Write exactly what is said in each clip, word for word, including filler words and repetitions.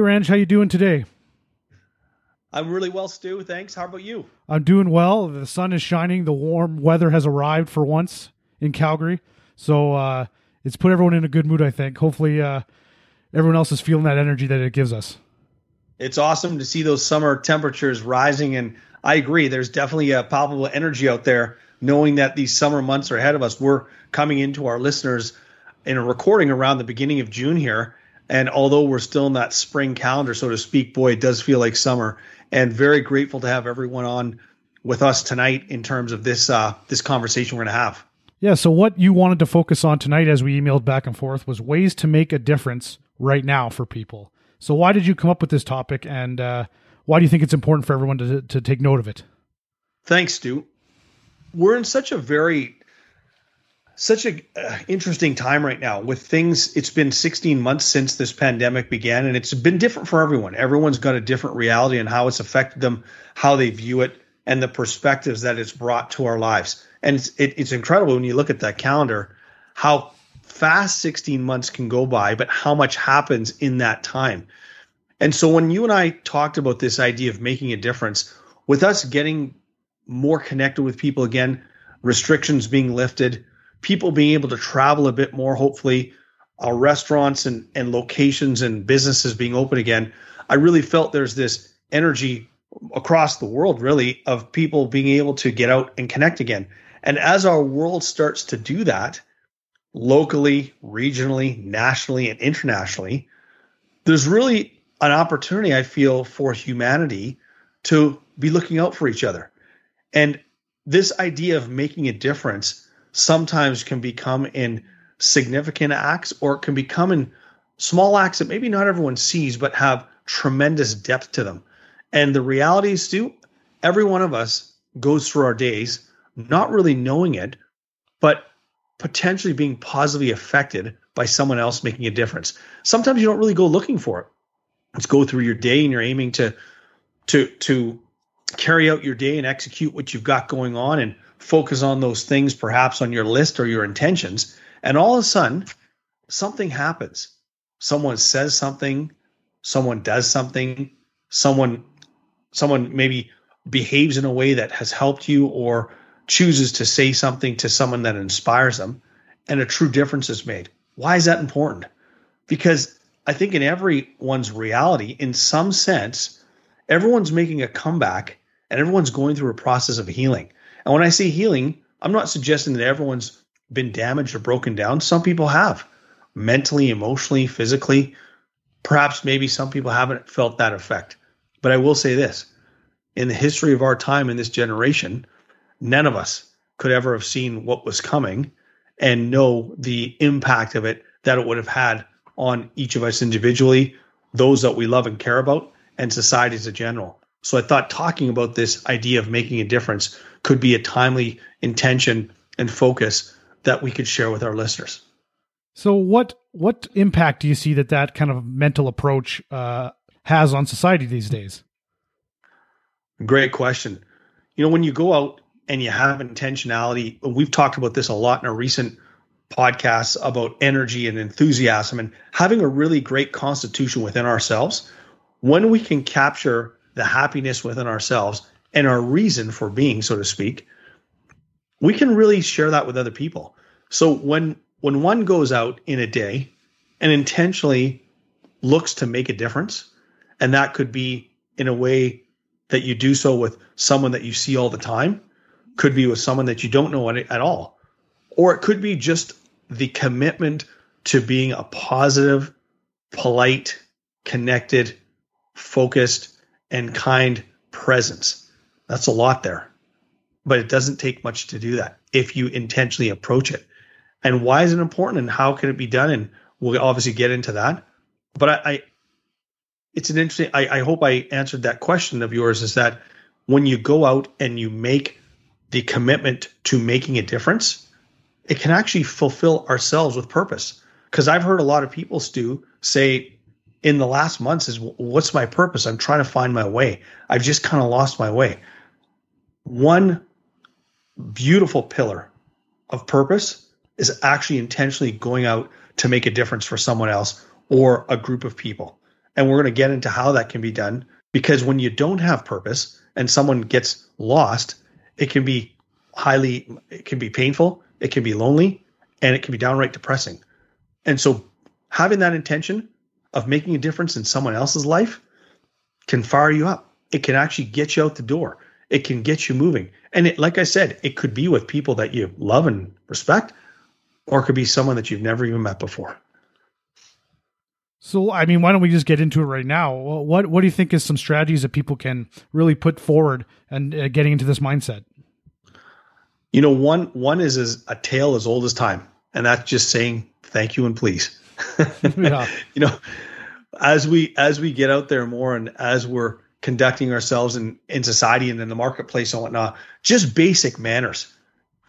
Ranj, how you doing today? I'm really well, Stu. Thanks. How about you? I'm doing well. The sun is shining. The warm weather has arrived for once in Calgary. So uh, it's put everyone in a good mood, I think. Hopefully uh, everyone else is feeling that energy that it gives us. It's awesome to see those summer temperatures rising. And I agree. There's definitely a palpable energy out there, knowing that these summer months are ahead of us. We're coming into our listeners in a recording around the beginning of June here. And although we're still in that spring calendar, so to speak, boy, it does feel like summer. And very grateful to have everyone on with us tonight in terms of this uh, this conversation we're going to have. Yeah, so what you wanted to focus on tonight as we emailed back and forth was ways to make a difference right now for people. So why did you come up with this topic, and uh, why do you think it's important for everyone to to take note of it? Thanks, Stu. We're in such a very... Such an uh, interesting time right now with things. It's been sixteen months since this pandemic began, and it's been different for everyone. Everyone's got a different reality and how it's affected them, how they view it, and the perspectives that it's brought to our lives. And it's, it, it's incredible when you look at that calendar, how fast sixteen months can go by, but how much happens in that time. And so when you and I talked about this idea of making a difference, with us getting more connected with people again, restrictions being lifted, people being able to travel a bit more, hopefully, our restaurants and, and locations and businesses being open again, I really felt there's this energy across the world, really, of people being able to get out and connect again. And as our world starts to do that, locally, regionally, nationally, and internationally, there's really an opportunity, I feel, for humanity to be looking out for each other. And this idea of making a difference sometimes can become in significant acts, or it can become in small acts that maybe not everyone sees, but have tremendous depth to them. And the reality is, Stu, every one of us goes through our days not really knowing it, but potentially being positively affected by someone else making a difference. Sometimes you don't really go looking for it. It's go through your day and you're aiming to, to, to carry out your day and execute what you've got going on and focus on those things perhaps on your list or your intentions, and all of a sudden something happens. Someone says something, someone does something, someone someone maybe behaves in a way that has helped you, or chooses to say something to someone that inspires them, and a true difference is made. Why is that important? Because I think in everyone's reality, in some sense, everyone's making a comeback and everyone's going through a process of healing. And when I say healing, I'm not suggesting that everyone's been damaged or broken down. Some people have, mentally, emotionally, physically. Perhaps maybe some people haven't felt that effect. But I will say this, in the history of our time in this generation, none of us could ever have seen what was coming and know the impact of it that it would have had on each of us individually, those that we love and care about, and society as a general. So I thought talking about this idea of making a difference could be a timely intention and focus that we could share with our listeners. So what what impact do you see that that kind of mental approach uh, has on society these days? Great question. You know, when you go out and you have intentionality, we've talked about this a lot in our recent podcasts about energy and enthusiasm and having a really great constitution within ourselves. When we can capture the happiness within ourselves and our reason for being, so to speak, we can really share that with other people. So when when one goes out in a day and intentionally looks to make a difference, and that could be in a way that you do so with someone that you see all the time, could be with someone that you don't know at all, or it could be just the commitment to being a positive, polite, connected, focused, and kind presence. That's a lot there, but it doesn't take much to do that if you intentionally approach it. And why is it important, and how can it be done? And we'll obviously get into that. But I, I it's an interesting, I, I hope I answered that question of yours, is that when you go out and you make the commitment to making a difference, it can actually fulfill ourselves with purpose. Because I've heard a lot of people, Stu, say, in the last months is, what's my purpose? I'm trying to find my way. I've just kind of lost my way. One beautiful pillar of purpose is actually intentionally going out to make a difference for someone else or a group of people. And we're going to get into how that can be done, because when you don't have purpose and someone gets lost, it can be highly, it can be painful, it can be lonely, and it can be downright depressing. And so having that intention of making a difference in someone else's life can fire you up. It can actually get you out the door. It can get you moving. And it, like I said, it could be with people that you love and respect, or it could be someone that you've never even met before. So, I mean, why don't we just get into it right now? What What do you think is some strategies that people can really put forward and uh, getting into this mindset? You know, one one is, is a tale as old as time, and that's just saying thank you and please. Yeah. You know, as we as we get out there more and as we're conducting ourselves in, in society and in the marketplace and whatnot, just basic manners.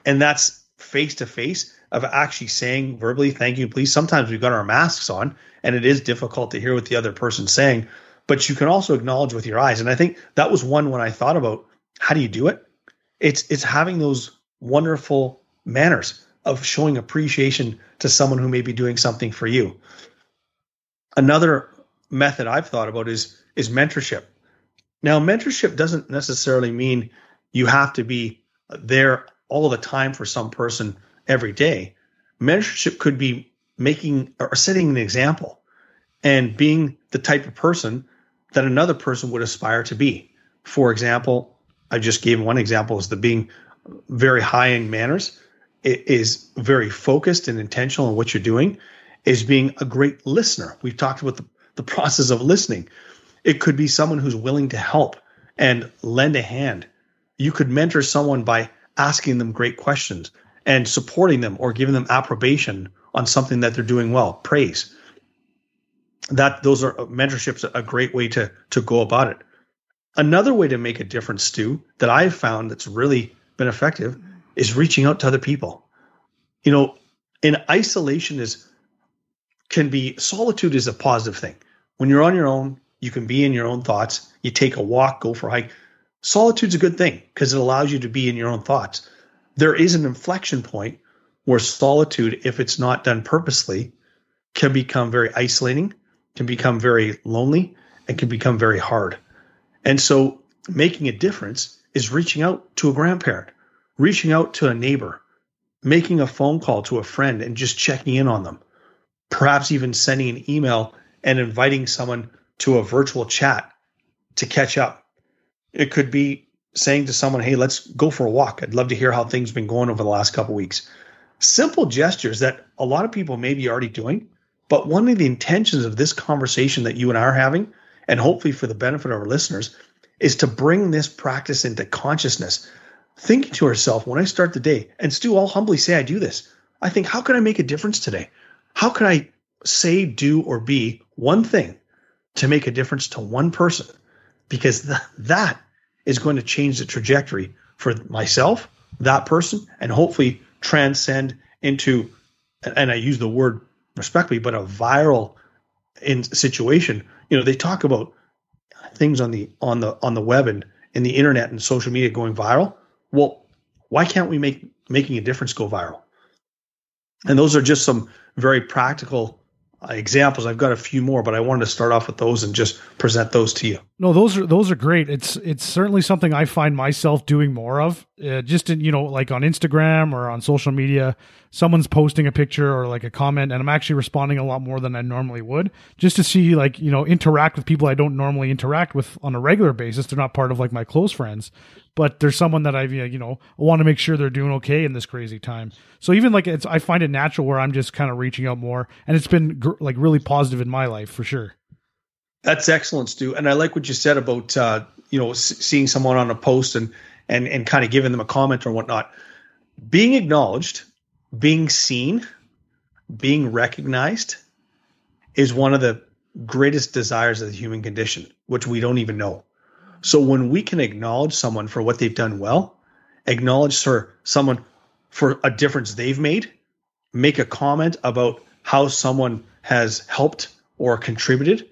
And that's face-to-face of actually saying verbally, thank you, please. Sometimes we've got our masks on and it is difficult to hear what the other person's saying, but you can also acknowledge with your eyes. And I think that was one when I thought about, how do you do it? It's, it's having those wonderful manners of showing appreciation to someone who may be doing something for you. Another method I've thought about is, is mentorship. Now, mentorship doesn't necessarily mean you have to be there all the time for some person every day. Mentorship could be making or setting an example and being the type of person that another person would aspire to be. For example, I just gave one example, is the being very high in manners, it is very focused and intentional in what you're doing, is being a great listener. We've talked about the, the process of listening. It could be someone who's willing to help and lend a hand. You could mentor someone by asking them great questions and supporting them or giving them approbation on something that they're doing well, praise. That those are mentorship's a great way to, to go about it. Another way to make a difference, Stu, that I've found that's really been effective is reaching out to other people. You know, in isolation is can be solitude is a positive thing. When you're on your own, you can be in your own thoughts. You take a walk, go for a hike. Solitude's a good thing because it allows you to be in your own thoughts. There is an inflection point where solitude, if it's not done purposely, can become very isolating, can become very lonely, and can become very hard. And so making a difference is reaching out to a grandparent, reaching out to a neighbor, making a phone call to a friend and just checking in on them, perhaps even sending an email and inviting someone to a virtual chat to catch up. It could be saying to someone, hey, let's go for a walk. I'd love to hear how things been going over the last couple of weeks. Simple gestures that a lot of people may be already doing, but one of the intentions of this conversation that you and I are having, and hopefully for the benefit of our listeners, is to bring this practice into consciousness. Thinking to herself, when I start the day, and Stu, I'll humbly say I do this. I think, how can I make a difference today? How can I say, do, or be one thing to make a difference to one person? Because th- that is going to change the trajectory for myself, that person, and hopefully transcend into, and I use the word respectfully, but a viral in situation. You know, they talk about things on the on the on the web and in the internet and social media going viral. Well, why can't we make making a difference go viral? And those are just some very practical examples. I've got a few more, but I wanted to start off with those and just present those to you. No, those are, those are great. It's, it's certainly something I find myself doing more of, uh, just in, you know, like on Instagram or on social media, someone's posting a picture or like a comment, and I'm actually responding a lot more than I normally would, just to see, like, you know, interact with people I don't normally interact with on a regular basis. They're not part of like my close friends, but there's someone that I, you know, want to make sure they're doing okay in this crazy time. So even like it's, I find it natural where I'm just kind of reaching out more, and it's been gr- like really positive in my life for sure. That's excellent, Stu. And I like what you said about, uh, you know, s- seeing someone on a post and, and, and kind of giving them a comment or whatnot, being acknowledged, being seen, being recognized is one of the greatest desires of the human condition, which we don't even know. So when we can acknowledge someone for what they've done well, acknowledge for someone for a difference they've made, make a comment about how someone has helped or contributed,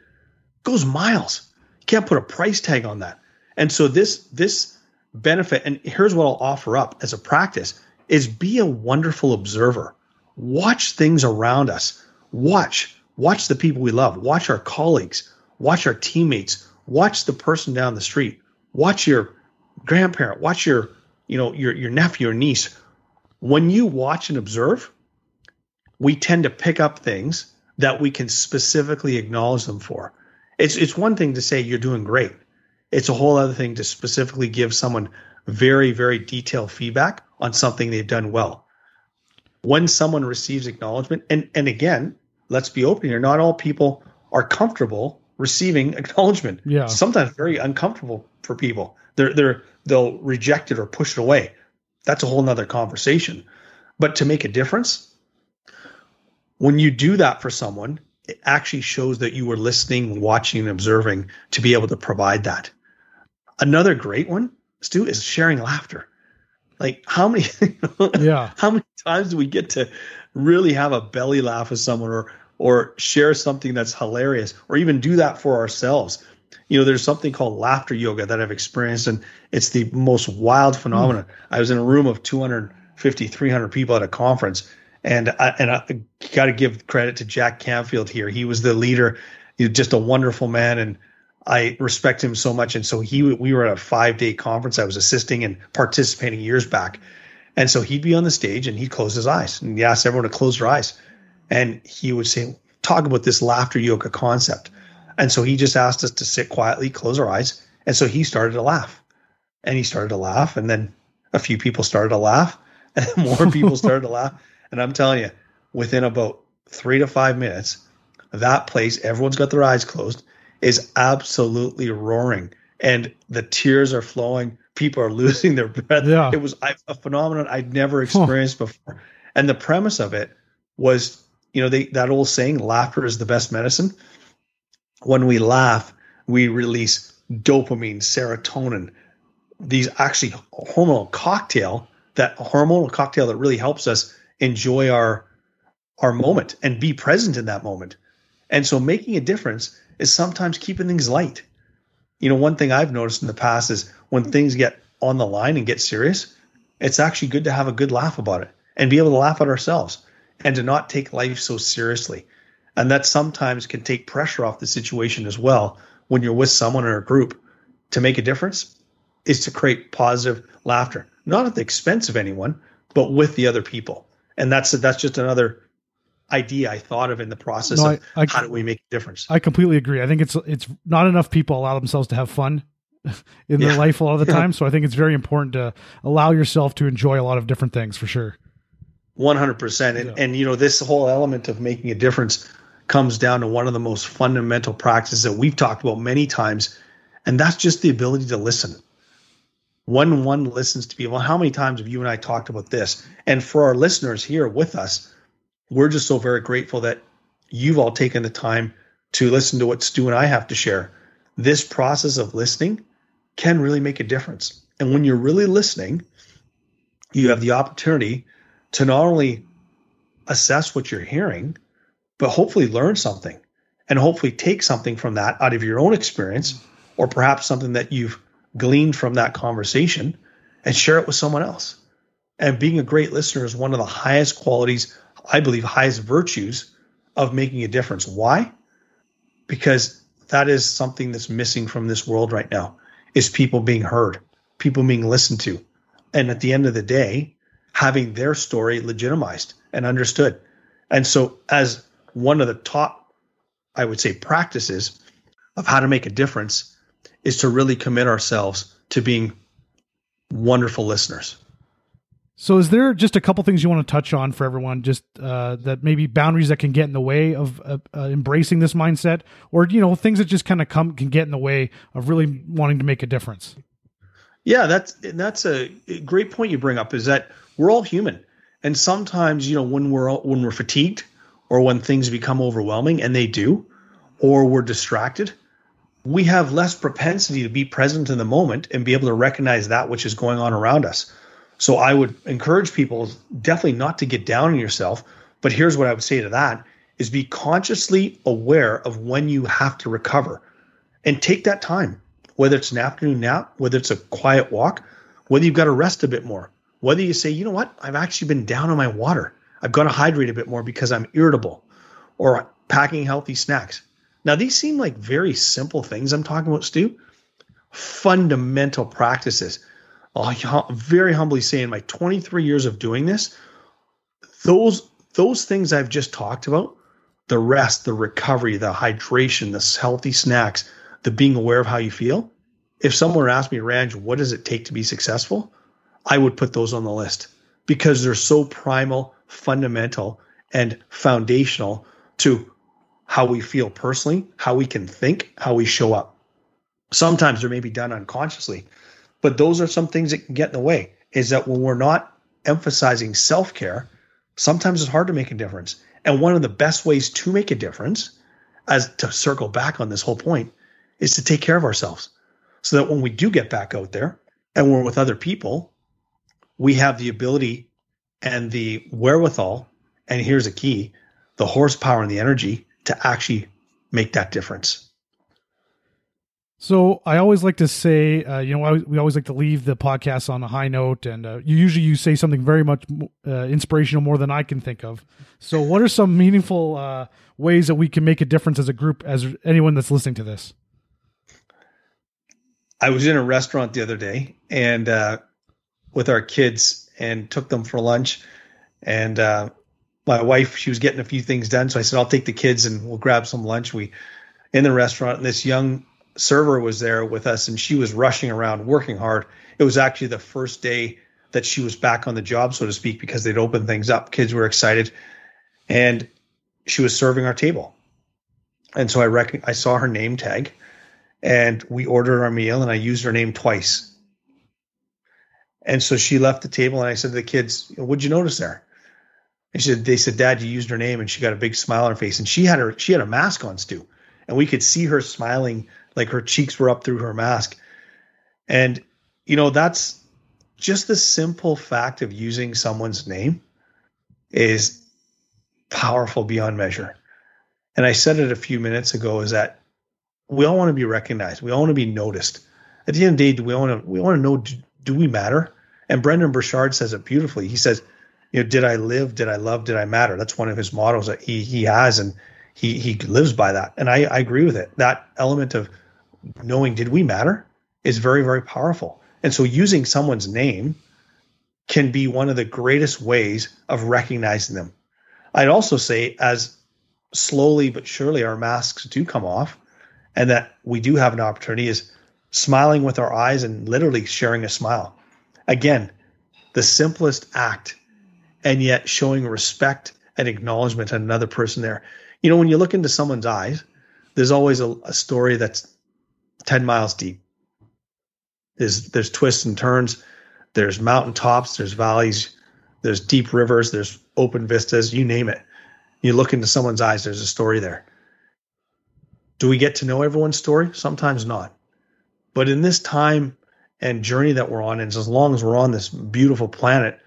goes miles. You can't put a price tag on that. And so this this benefit, and here's what I'll offer up as a practice, is be a wonderful observer. Watch things around us. Watch. Watch the people we love. Watch our colleagues. watch our teammates, watch the person down the street, watch your grandparent, watch your, you know, your, your nephew or niece. When you watch and observe, we tend to pick up things that we can specifically acknowledge them for. It's it's one thing to say you're doing great. It's a whole other thing to specifically give someone very, very detailed feedback on something they've done well. When someone receives acknowledgement, and, and again, let's be open here, not all people are comfortable receiving acknowledgement. Yeah. Sometimes very uncomfortable for people. They're, they're, they'll reject it or push it away. That's a whole nother conversation. But to make a difference, when you do that for someone, it actually shows that you were listening, watching, and observing to be able to provide that. Another great one, Stu, is sharing laughter. Like how many, you know, yeah. how many times do we get to really have a belly laugh with someone or, or share something that's hilarious or even do that for ourselves? You know, there's something called laughter yoga that I've experienced, and it's the most wild phenomenon. Mm. I was in a room of two hundred fifty, three hundred people at a conference. And I, and I got to give credit to Jack Canfield here. He was the leader, he's just a wonderful man, and I respect him so much. And so he, we were at a five-day conference I was assisting and participating years back. And so he'd be on the stage and he'd close his eyes and he asked everyone to close their eyes. And he would say, talk about this laughter yoga concept. And so he just asked us to sit quietly, close our eyes. And so he started to laugh and he started to laugh. And then a few people started to laugh and more people started to laugh. And I'm telling you, within about three to five minutes, that place, everyone's got their eyes closed, is absolutely roaring. And the tears are flowing. People are losing their breath. Yeah. It was a phenomenon I'd never experienced huh. before. And the premise of it was, you know, they, that old saying, laughter is the best medicine. When we laugh, we release dopamine, serotonin, these actually hormonal cocktail, that hormonal cocktail that really helps us enjoy our our moment and be present in that moment. And so making a difference is sometimes keeping things light. You know, one thing I've noticed in the past is when things get on the line and get serious, it's actually good to have a good laugh about it and be able to laugh at ourselves and to not take life so seriously. And that sometimes can take pressure off the situation as well. When you're with someone or a group, to make a difference is to create positive laughter, not at the expense of anyone, but with the other people. And that's that's just another idea I thought of in the process no, of I, I, how do we make a difference. I completely agree. I think it's it's not enough people allow themselves to have fun in their yeah. life a lot of the time. So I think it's very important to allow yourself to enjoy a lot of different things for sure. one hundred percent. And, yeah. and you know, this whole element of making a difference comes down to one of the most fundamental practices that we've talked about many times. And that's just the ability to listen. When one listens to people, how many times have you and I talked about this? And for our listeners here with us, we're just so very grateful that you've all taken the time to listen to what Stu and I have to share. This process of listening can really make a difference. And when you're really listening, you have the opportunity to not only assess what you're hearing, but hopefully learn something and hopefully take something from that out of your own experience, or perhaps something that you've gleaned from that conversation and share it with someone else. And being a great listener is one of the highest qualities, I believe, highest virtues of making a difference. Why? Because that is something that's missing from this world right now, is people being heard, people being listened to. And at the end of the day, having their story legitimized and understood. And so as one of the top, I would say, practices of how to make a difference is to really commit ourselves to being wonderful listeners. So is there just a couple things you want to touch on for everyone, just uh, that maybe boundaries that can get in the way of uh, uh, embracing this mindset, or, you know, things that just kind of come can get in the way of really wanting to make a difference? Yeah, that's, that's a great point you bring up, is that we're all human. And sometimes, you know, when we're, when we're fatigued or when things become overwhelming, and they do, or we're distracted, we have less propensity to be present in the moment and be able to recognize that which is going on around us. So I would encourage people definitely not to get down on yourself. But here's what I would say to that is be consciously aware of when you have to recover and take that time, whether it's an afternoon nap, whether it's a quiet walk, whether you've got to rest a bit more, whether you say, you know what, I've actually been down on my water. I've got to hydrate a bit more because I'm irritable, or packing healthy snacks. Now, these seem like very simple things I'm talking about, Stu. Fundamental practices. I'll very humbly say in my twenty-three years of doing this, those those things I've just talked about, the rest, the recovery, the hydration, the healthy snacks, the being aware of how you feel. If someone asked me, Ranj, what does it take to be successful? I would put those on the list because they're so primal, fundamental, and foundational to how we feel personally, how we can think, how we show up. Sometimes they're maybe done unconsciously, but those are some things that can get in the way, is that when we're not emphasizing self-care, sometimes it's hard to make a difference. And one of the best ways to make a difference, as to circle back on this whole point, is to take care of ourselves so that when we do get back out there and we're with other people, we have the ability and the wherewithal, and here's a key, the horsepower and the energy to actually make that difference. So I always like to say, uh, you know, I, we always like to leave the podcast on a high note, and uh, you usually you say something very much uh, inspirational, more than I can think of. So what are some meaningful uh, ways that we can make a difference as a group, as anyone that's listening to this? I was in a restaurant the other day and uh, with our kids, and took them for lunch, and uh, my wife, she was getting a few things done. So I said, I'll take the kids and we'll grab some lunch. We in the restaurant, and this young server was there with us, and she was rushing around, working hard. It was actually the first day that she was back on the job, so to speak, because they'd opened things up. Kids were excited, and she was serving our table. And so I reckon I saw her name tag, and we ordered our meal, and I used her name twice. And so she left the table, and I said to the kids, "What'd you notice there?" And she said, they said, "Dad, you used her name," and she got a big smile on her face. And she had her she had a mask on, Stu, and we could see her smiling. Like her cheeks were up through her mask. And, you know, that's just the simple fact of using someone's name is powerful beyond measure. And I said it a few minutes ago, is that we all want to be recognized. We all want to be noticed. At the end of the day, do we want to, we want to know, do, do we matter? And Brendan Burchard says it beautifully. He says, you know, did I live? Did I love? Did I matter? That's one of his mottos that he he has. And he he lives by that. And I, I agree with it. That element of knowing, did we matter, is very, very powerful. And so using someone's name can be one of the greatest ways of recognizing them. I'd also say, as slowly but surely our masks do come off, and that we do have an opportunity, is smiling with our eyes and literally sharing a smile. Again, the simplest act, and yet showing respect and acknowledgement to another person there. You know, when you look into someone's eyes, there's always a, a story that's ten miles deep. There's there's twists and turns. There's mountaintops. There's valleys. There's deep rivers. There's open vistas. You name it. You look into someone's eyes, there's a story there. Do we get to know everyone's story? Sometimes not. But in this time and journey that we're on, and as long as we're on this beautiful planet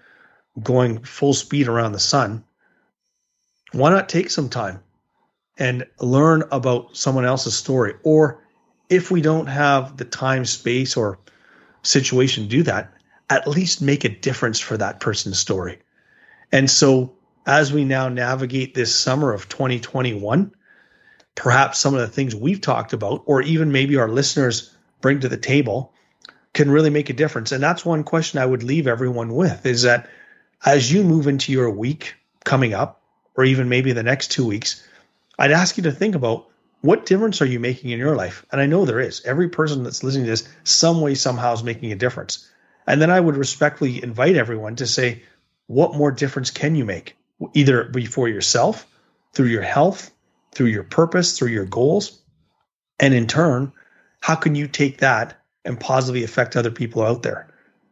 going full speed around the sun, why not take some time and learn about someone else's story? Or if we don't have the time, space, or situation to do that, at least make a difference for that person's story. And so as we now navigate this summer of twenty twenty-one, perhaps some of the things we've talked about, or even maybe our listeners bring to the table, can really make a difference. And that's one question I would leave everyone with, is that as you move into your week coming up, or even maybe the next two weeks, I'd ask you to think about, what difference are you making in your life? And I know there is. Every person that's listening to this, some way, somehow, is making a difference. And then I would respectfully invite everyone to say, what more difference can you make? Either before yourself, through your health, through your purpose, through your goals. And in turn, how can you take that and positively affect other people out there?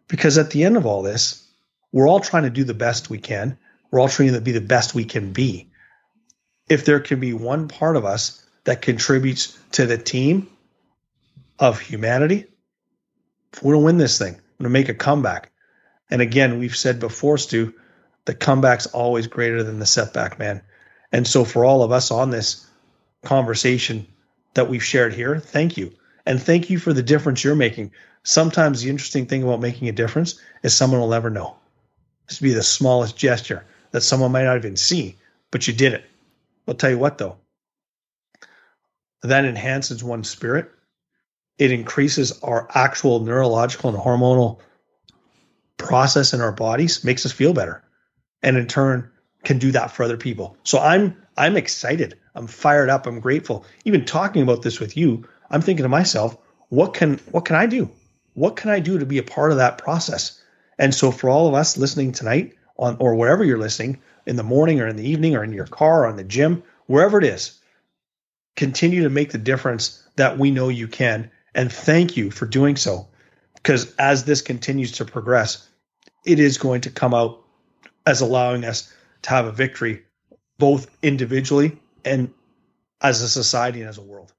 Because at the end of all this, we're all trying to do the best we can. We're all trying to be the best we can be. If there can be one part of us that contributes to the team of humanity, we're going to win this thing. We're going to make a comeback. And again, we've said before, Stu, the comeback's always greater than the setback, man. And so for all of us on this conversation that we've shared here, thank you. And thank you for the difference you're making. Sometimes the interesting thing about making a difference is someone will never know. This would be the smallest gesture that someone might not even see, but you did it. I'll tell you what, though. that enhances one's spirit. It increases our actual neurological and hormonal process in our bodies, makes us feel better, and in turn can do that for other people. So I'm I'm excited. I'm fired up. I'm grateful. Even talking about this with you, I'm thinking to myself, what can what can I do? What can I do to be a part of that process? And so for all of us listening tonight on or wherever you're listening, in the morning or in the evening or in your car or in the gym, wherever it is, continue to make the difference that we know you can. And thank you for doing so, because as this continues to progress, it is going to come out as allowing us to have a victory, both individually and as a society and as a world.